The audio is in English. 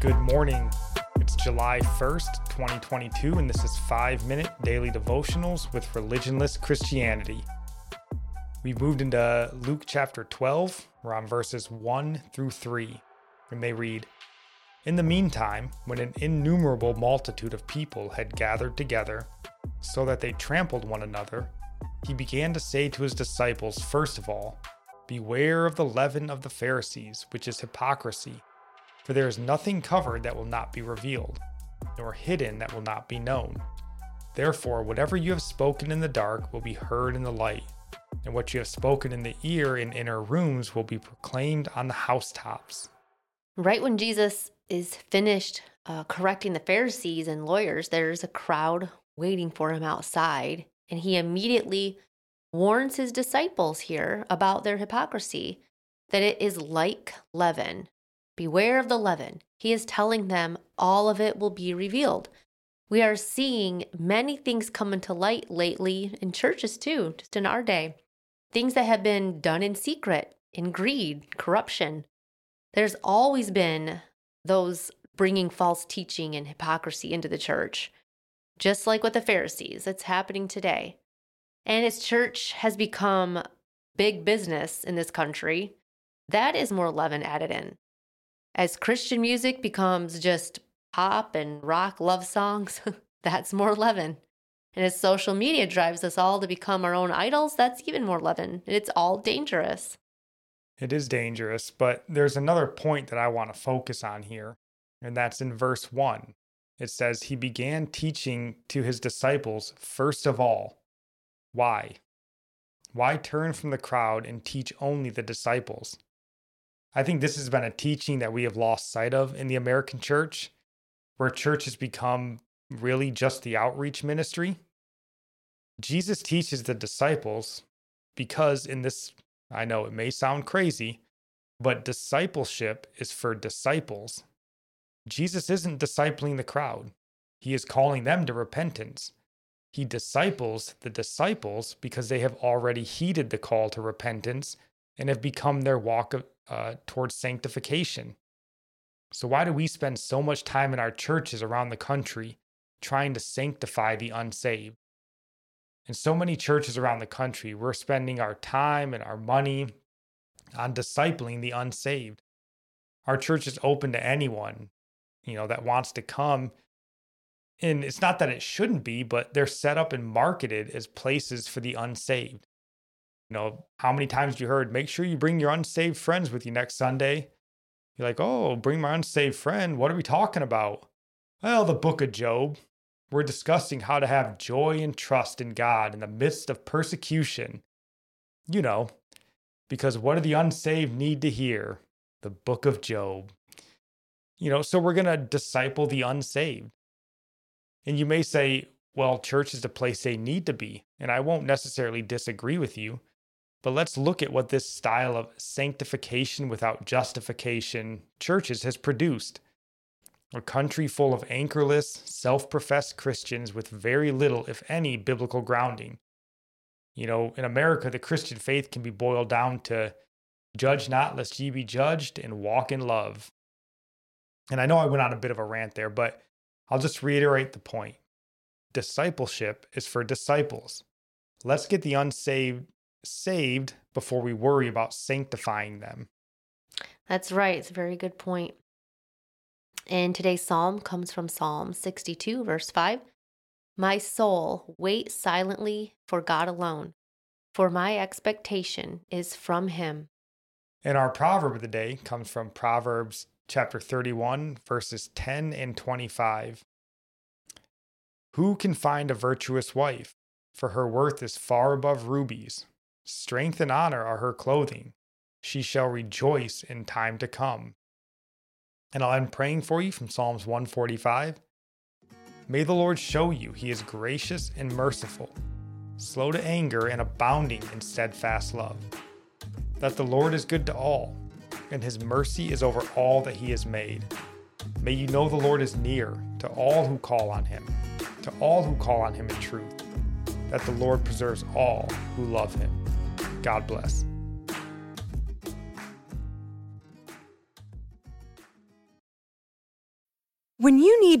Good morning. It's July 1st, 2022, and this is 5-Minute Daily Devotionals with Religionless Christianity. We've moved into Luke chapter 12. We're on verses 1 through 3, and they read, "In the meantime, when an innumerable multitude of people had gathered together, so that they trampled one another, he began to say to his disciples, first of all, 'Beware of the leaven of the Pharisees, which is hypocrisy. For there is nothing covered that will not be revealed, nor hidden that will not be known. Therefore, whatever you have spoken in the dark will be heard in the light, and what you have spoken in the ear in inner rooms will be proclaimed on the housetops.'" Right when Jesus is finished correcting the Pharisees and lawyers, there's a crowd waiting for him outside, and he immediately warns his disciples here about their hypocrisy, that it is like leaven. Beware of the leaven. He is telling them all of it will be revealed. We are seeing many things come into light lately in churches too, just in our day. Things that have been done in secret, in greed, corruption. There's always been those bringing false teaching and hypocrisy into the church. Just like with the Pharisees, it's happening today. And as church has become big business in this country, that is more leaven added in. As Christian music becomes just pop and rock love songs, that's more leaven. And as social media drives us all to become our own idols, that's even more leaven. It's all dangerous. It is dangerous, but there's another point that I want to focus on here, and that's in verse 1. It says, "He began teaching to his disciples, first of all." Why? Why turn from the crowd and teach only the disciples? I think this has been a teaching that we have lost sight of in the American church, where church has become really just the outreach ministry. Jesus teaches the disciples because in this, I know it may sound crazy, but discipleship is for disciples. Jesus isn't discipling the crowd. He is calling them to repentance. He disciples the disciples because they have already heeded the call to repentance and have become their walk of towards sanctification. So why do we spend so much time in our churches around the country trying to sanctify the unsaved? In so many churches around the country, we're spending our time and our money on discipling the unsaved. Our church is open to anyone, that wants to come. And it's not that it shouldn't be, but they're set up and marketed as places for the unsaved. How many times you heard, make sure you bring your unsaved friends with you next Sunday. You're like, oh, bring my unsaved friend. What are we talking about? Well, the book of Job. We're discussing how to have joy and trust in God in the midst of persecution. Because what do the unsaved need to hear? The book of Job. So we're going to disciple the unsaved. And you may say, well, church is the place they need to be. And I won't necessarily disagree with you. But let's look at what this style of sanctification without justification churches has produced. A country full of anchorless, self-professed Christians with very little, if any, biblical grounding. You know, in America, the Christian faith can be boiled down to judge not lest ye be judged and walk in love. And I know I went on a bit of a rant there, but I'll just reiterate the point. Discipleship is for disciples. Let's get the unsaved saved before we worry about sanctifying them. That's right. It's a very good point. And today's psalm comes from Psalm 62, verse 5. My soul, wait silently for God alone, for my expectation is from him. And our proverb of the day comes from Proverbs chapter 31, verses 10 and 25. Who can find a virtuous wife? For her worth is far above rubies. Strength and honor are her clothing. She shall rejoice in time to come. And I'll end praying for you from Psalms 145. May the Lord show you he is gracious and merciful, slow to anger and abounding in steadfast love. That the Lord is good to all, and his mercy is over all that he has made. May you know the Lord is near to all who call on him, to all who call on him in truth. That the Lord preserves all who love him. God bless. When you need